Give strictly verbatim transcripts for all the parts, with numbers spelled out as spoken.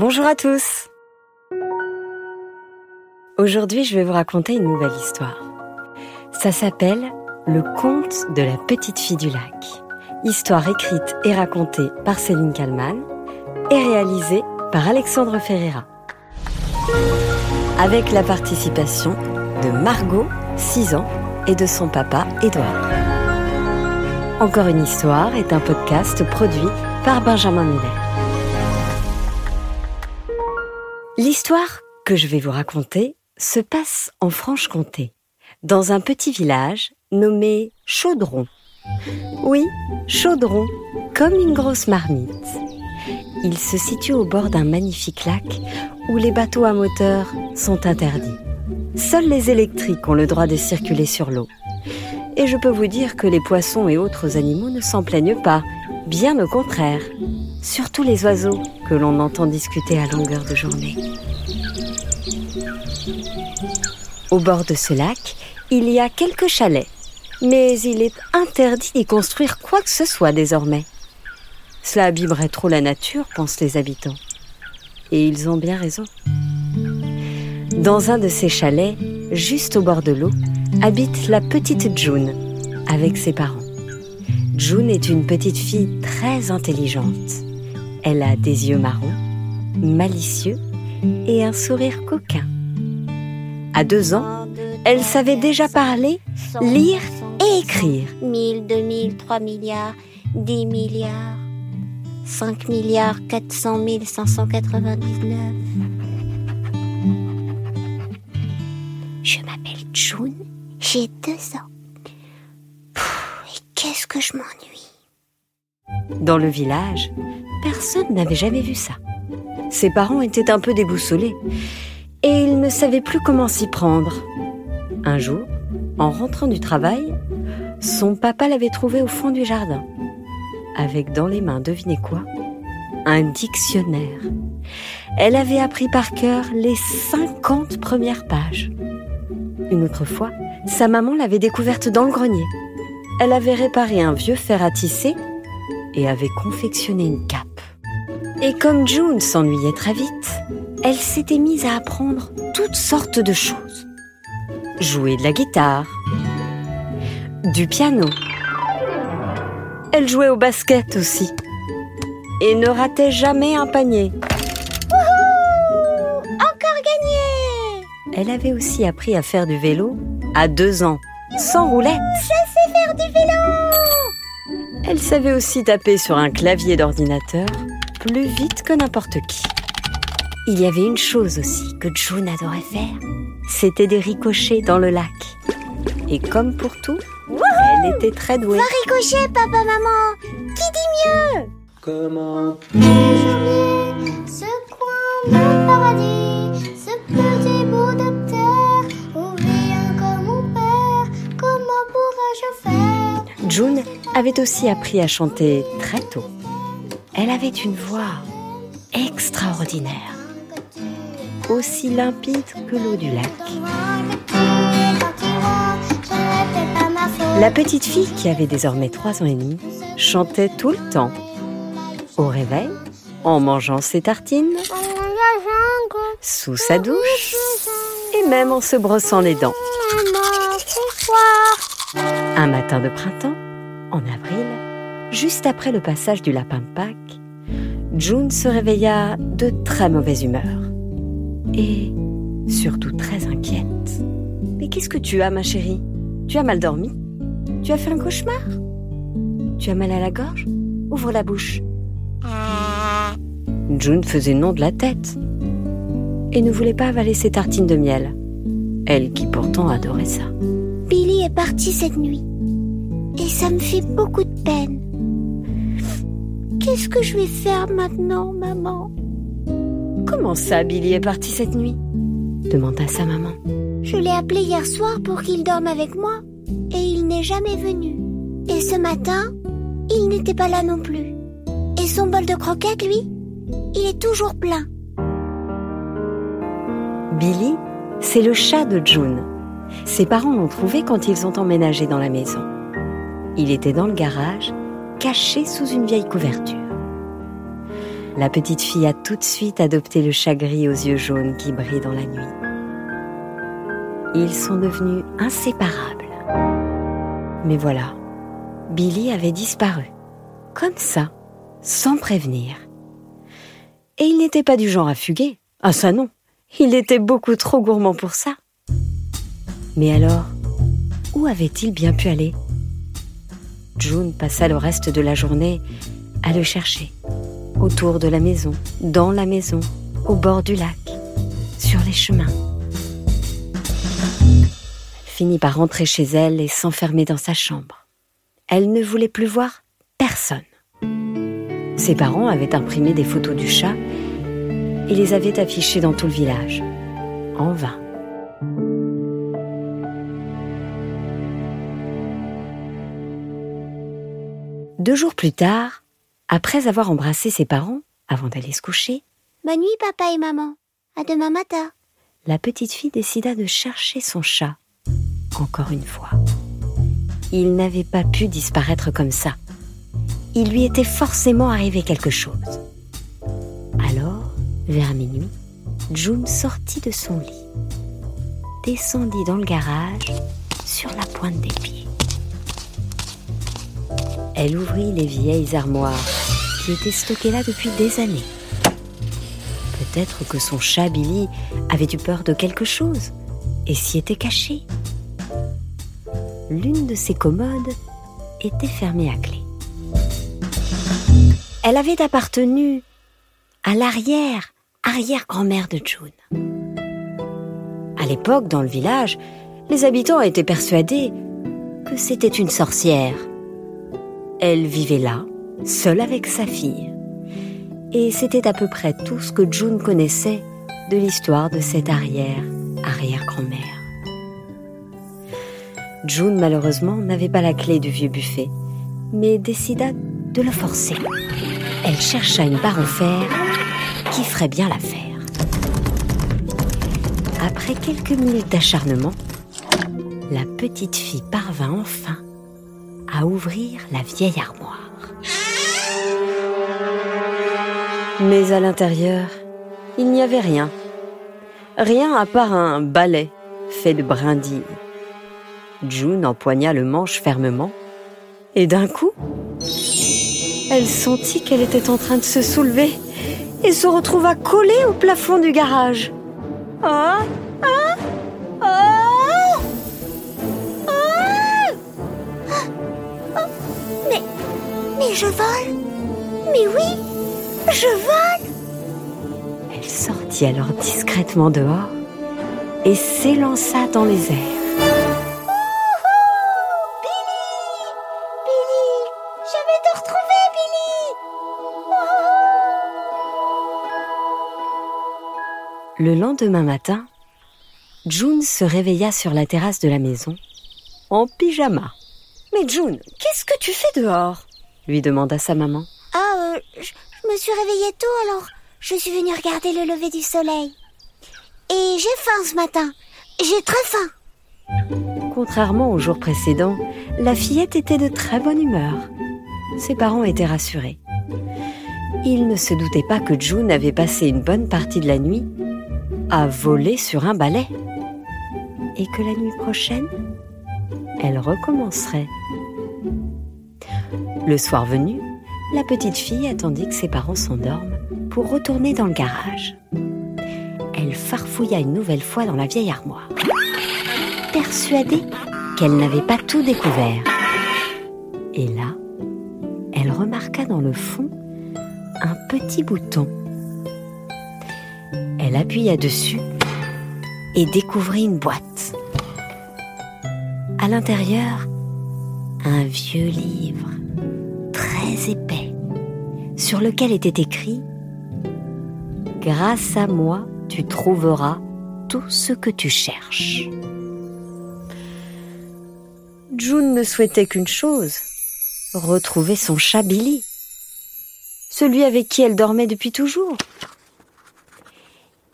Bonjour à tous. Aujourd'hui, je vais vous raconter une nouvelle histoire. Ça s'appelle « Le conte de la petite fille du lac ». Histoire écrite et racontée par Céline Kalman et réalisée par Alexandre Ferreira. Avec la participation de Margot, six ans, et de son papa, Édouard. Encore une histoire est un podcast produit par Benjamin Muller. L'histoire que je vais vous raconter se passe en Franche-Comté, dans un petit village nommé Chaudron. Oui, Chaudron, comme une grosse marmite. Il se situe au bord d'un magnifique lac où les bateaux à moteur sont interdits. Seuls les électriques ont le droit de circuler sur l'eau. Et je peux vous dire que les poissons et autres animaux ne s'en plaignent pas, bien au contraire. Surtout les oiseaux que l'on entend discuter à longueur de journée. Au bord de ce lac, il y a quelques chalets, mais il est interdit d'y construire quoi que ce soit désormais. Cela abîmerait trop la nature, pensent les habitants. Et ils ont bien raison. Dans un de ces chalets, juste au bord de l'eau, habite la petite June, avec ses parents. June est une petite fille très intelligente. Elle a des yeux marrons, malicieux et un sourire coquin. À deux ans, elle savait déjà parler, lire et écrire. Mille, deux mille, trois milliards, dix milliards, cinq milliards, quatre cent mille, cinq cent quatre-vingt-dix-neuf. Je m'appelle June, j'ai deux ans. Pff, et qu'est-ce que je m'ennuie. Dans le village, personne n'avait jamais vu ça. Ses parents étaient un peu déboussolés. Et il ne savait plus comment s'y prendre. Un jour, en rentrant du travail, son papa l'avait trouvé au fond du jardin, avec dans les mains, devinez quoi ? Un dictionnaire. Elle avait appris par cœur les cinquante premières pages. Une autre fois, sa maman l'avait découverte dans le grenier. Elle avait réparé un vieux fer à tisser et avait confectionné une cape. Et comme June s'ennuyait très vite, elle s'était mise à apprendre toutes sortes de choses. Jouer de la guitare, du piano. Elle jouait au basket aussi et ne ratait jamais un panier. Wouhou ! Encore gagné ! Elle avait aussi appris à faire du vélo à deux ans, sans roulette. Je sais faire du vélo ! Elle savait aussi taper sur un clavier d'ordinateur plus vite que n'importe qui. Il y avait une chose aussi que June adorait faire, c'était des ricochets dans le lac. Et comme pour tout, wouhou, elle était très douée. Va ricocher, papa, maman. Qui dit mieux ? Comment déjeuner ce coin de paradis, ce petit bout de terre où vit encore mon père. Comment pourrais-je faire ? June avait aussi appris à chanter très tôt. Elle avait une voix extraordinaire. Aussi limpide que l'eau du lac. La petite fille, qui avait désormais trois ans et demi, chantait tout le temps. Au réveil, en mangeant ses tartines, sous sa douche et même en se brossant les dents. Un matin de printemps, en avril, juste après le passage du lapin de Pâques, June se réveilla de très mauvaise humeur. Et surtout très inquiète. « Mais qu'est-ce que tu as, ma chérie ? Tu as mal dormi ? Tu as fait un cauchemar ? Tu as mal à la gorge ? Ouvre la bouche. » June faisait non de la tête et ne voulait pas avaler ses tartines de miel. Elle qui pourtant adorait ça. « Billy est parti cette nuit et ça me fait beaucoup de peine. Qu'est-ce que je vais faire maintenant, maman ? » « Comment ça, Billy est parti cette nuit ?» demanda sa maman. « Je l'ai appelé hier soir pour qu'il dorme avec moi, et il n'est jamais venu. Et ce matin, il n'était pas là non plus. Et son bol de croquettes, lui, il est toujours plein. » Billy, c'est le chat de June. Ses parents l'ont trouvé quand ils ont emménagé dans la maison. Il était dans le garage, caché sous une vieille couverture. La petite fille a tout de suite adopté le chat gris aux yeux jaunes qui brille dans la nuit. Ils sont devenus inséparables. Mais voilà, Billy avait disparu, comme ça, sans prévenir. Et il n'était pas du genre à fuguer, ah ça non, il était beaucoup trop gourmand pour ça. Mais alors, où avait-il bien pu aller ? June passa le reste de la journée à le chercher, autour de la maison, dans la maison, au bord du lac, sur les chemins. Elle finit par rentrer chez elle et s'enfermer dans sa chambre. Elle ne voulait plus voir personne. Ses parents avaient imprimé des photos du chat et les avaient affichées dans tout le village. En vain. Deux jours plus tard, après avoir embrassé ses parents, avant d'aller se coucher, « Bonne nuit, papa et maman. À demain matin. » La petite fille décida de chercher son chat, encore une fois. Il n'avait pas pu disparaître comme ça. Il lui était forcément arrivé quelque chose. Alors, vers minuit, June sortit de son lit, descendit dans le garage, sur la pointe des pieds. Elle ouvrit les vieilles armoires qui étaient stockées là depuis des années. Peut-être que son chat Billy avait eu peur de quelque chose et s'y était caché. L'une de ses commodes était fermée à clé. Elle avait appartenu à l'arrière, arrière-grand-mère de June. À l'époque, dans le village, les habitants étaient persuadés que c'était une sorcière. Elle vivait là, seule avec sa fille. Et c'était à peu près tout ce que June connaissait de l'histoire de cette arrière-arrière-grand-mère. June, malheureusement, n'avait pas la clé du vieux buffet, mais décida de le forcer. Elle chercha une barre en fer qui ferait bien l'affaire. Après quelques minutes d'acharnement, la petite fille parvint enfin à ouvrir la vieille armoire. Mais à l'intérieur, il n'y avait rien. Rien à part un balai fait de brindilles. June empoigna le manche fermement et d'un coup, elle sentit qu'elle était en train de se soulever et se retrouva collée au plafond du garage. « Ah, ah, ah !» « Mais je vole ! Mais oui, je vole !» Elle sortit alors discrètement dehors et s'élança dans les airs. « Ouhou ! Billy ! Billy ! Je vais te retrouver, Billy ! Ouhou ! » Le lendemain matin, June se réveilla sur la terrasse de la maison, en pyjama. « Mais June, qu'est-ce que tu fais dehors ?» lui demanda sa maman. « Ah, euh, je, je me suis réveillée tôt alors. Je suis venue regarder le lever du soleil. Et j'ai faim ce matin. J'ai très faim. » Contrairement aux jours précédents, la fillette était de très bonne humeur. Ses parents étaient rassurés. Ils ne se doutaient pas que June avait passé une bonne partie de la nuit à voler sur un balai. Et que la nuit prochaine, elle recommencerait. Le soir venu, la petite fille attendit que ses parents s'endorment pour retourner dans le garage. Elle farfouilla une nouvelle fois dans la vieille armoire, persuadée qu'elle n'avait pas tout découvert. Et là, elle remarqua dans le fond un petit bouton. Elle appuya dessus et découvrit une boîte. À l'intérieur, un vieux livre. Très épais, sur lequel était écrit « Grâce à moi, tu trouveras tout ce que tu cherches. » June ne souhaitait qu'une chose, retrouver son chat Billy, celui avec qui elle dormait depuis toujours.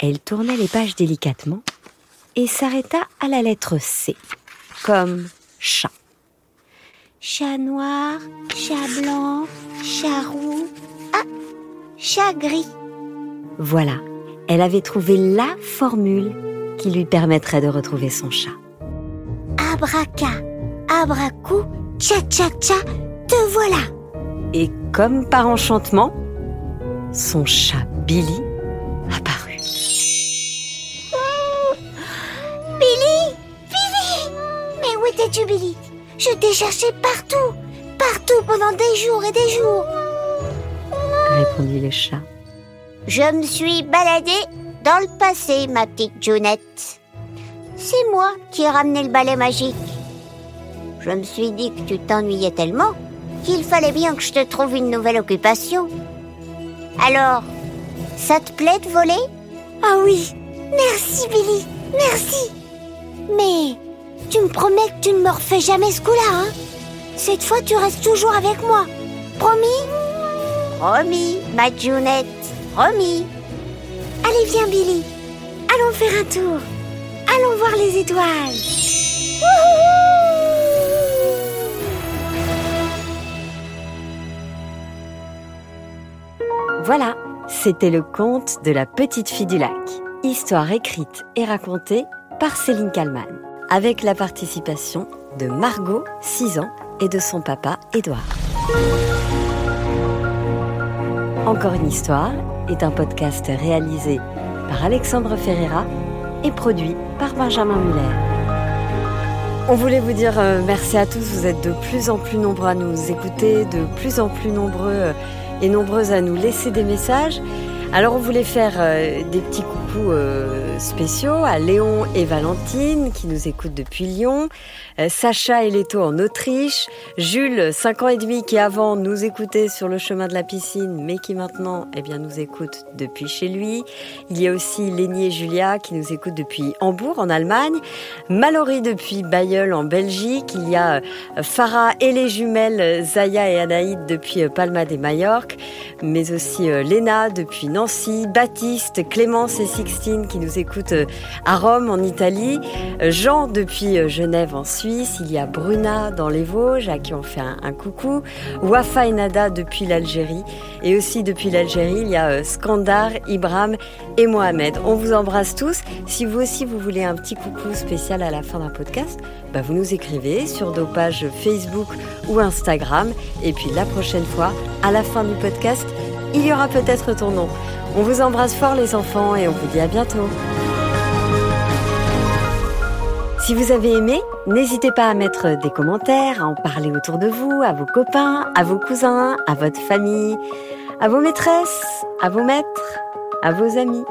Elle tourna les pages délicatement et s'arrêta à la lettre C, comme « chat ». Chat noir, chat blanc, chat roux. Ah, chat gris. Voilà, elle avait trouvé la formule qui lui permettrait de retrouver son chat. Abraca, abracou, tcha tcha tcha, te voilà. Et comme par enchantement, son chat Billy apparut. Mmh. Billy, Billy. Mais où étais-tu, Billy? Je t'ai cherché partout, partout pendant des jours et des jours, répondit le chat. Je me suis baladée dans le passé, ma petite Junette. C'est moi qui ai ramené le balai magique. Je me suis dit que tu t'ennuyais tellement qu'il fallait bien que je te trouve une nouvelle occupation. Alors, ça te plaît de voler? Ah oui, merci Billy, merci. Mais tu me promets que tu ne me refais jamais ce coup-là, hein? Cette fois, tu restes toujours avec moi. Promis? Promis, ma Junette, promis. Allez, viens Billy, allons faire un tour. Allons voir les étoiles. Voilà, c'était le conte de la petite fille du lac. Histoire écrite et racontée par Céline Kalman, avec la participation de Margot, six ans, et de son papa, Édouard. Encore une histoire est un podcast réalisé par Alexandre Ferreira et produit par Benjamin Muller. On voulait vous dire euh, merci à tous, vous êtes de plus en plus nombreux à nous écouter, de plus en plus nombreux euh, et nombreuses à nous laisser des messages. Alors on voulait faire euh, des petits coucous euh, spéciaux à Léon et Valentine qui nous écoutent depuis Lyon, euh, Sacha et Leto en Autriche, Jules, cinq ans et demi, qui avant nous écoutait sur le chemin de la piscine mais qui maintenant eh bien, nous écoute depuis chez lui. Il y a aussi Lénie et Julia qui nous écoutent depuis Hambourg en Allemagne, Malorie depuis Bayeux en Belgique, il y a euh, Farah et les jumelles Zaya et Anaïd depuis euh, Palma des Majorques, mais aussi euh, Léna depuis Nancy, Baptiste, Clémence et Sixtine qui nous écoutent à Rome en Italie, Jean depuis Genève en Suisse, il y a Bruna dans les Vosges à qui on fait un, un coucou, Wafa et Nada depuis l'Algérie, et aussi depuis l'Algérie il y a Skandar, Ibrahim et Mohamed. On vous embrasse tous. Si vous aussi vous voulez un petit coucou spécial à la fin d'un podcast, bah vous nous écrivez sur nos pages Facebook ou Instagram, et puis la prochaine fois à la fin du podcast il y aura peut-être ton nom. On vous embrasse fort les enfants et on vous dit à bientôt. Si vous avez aimé, n'hésitez pas à mettre des commentaires, à en parler autour de vous, à vos copains, à vos cousins, à votre famille, à vos maîtresses, à vos maîtres, à vos amis.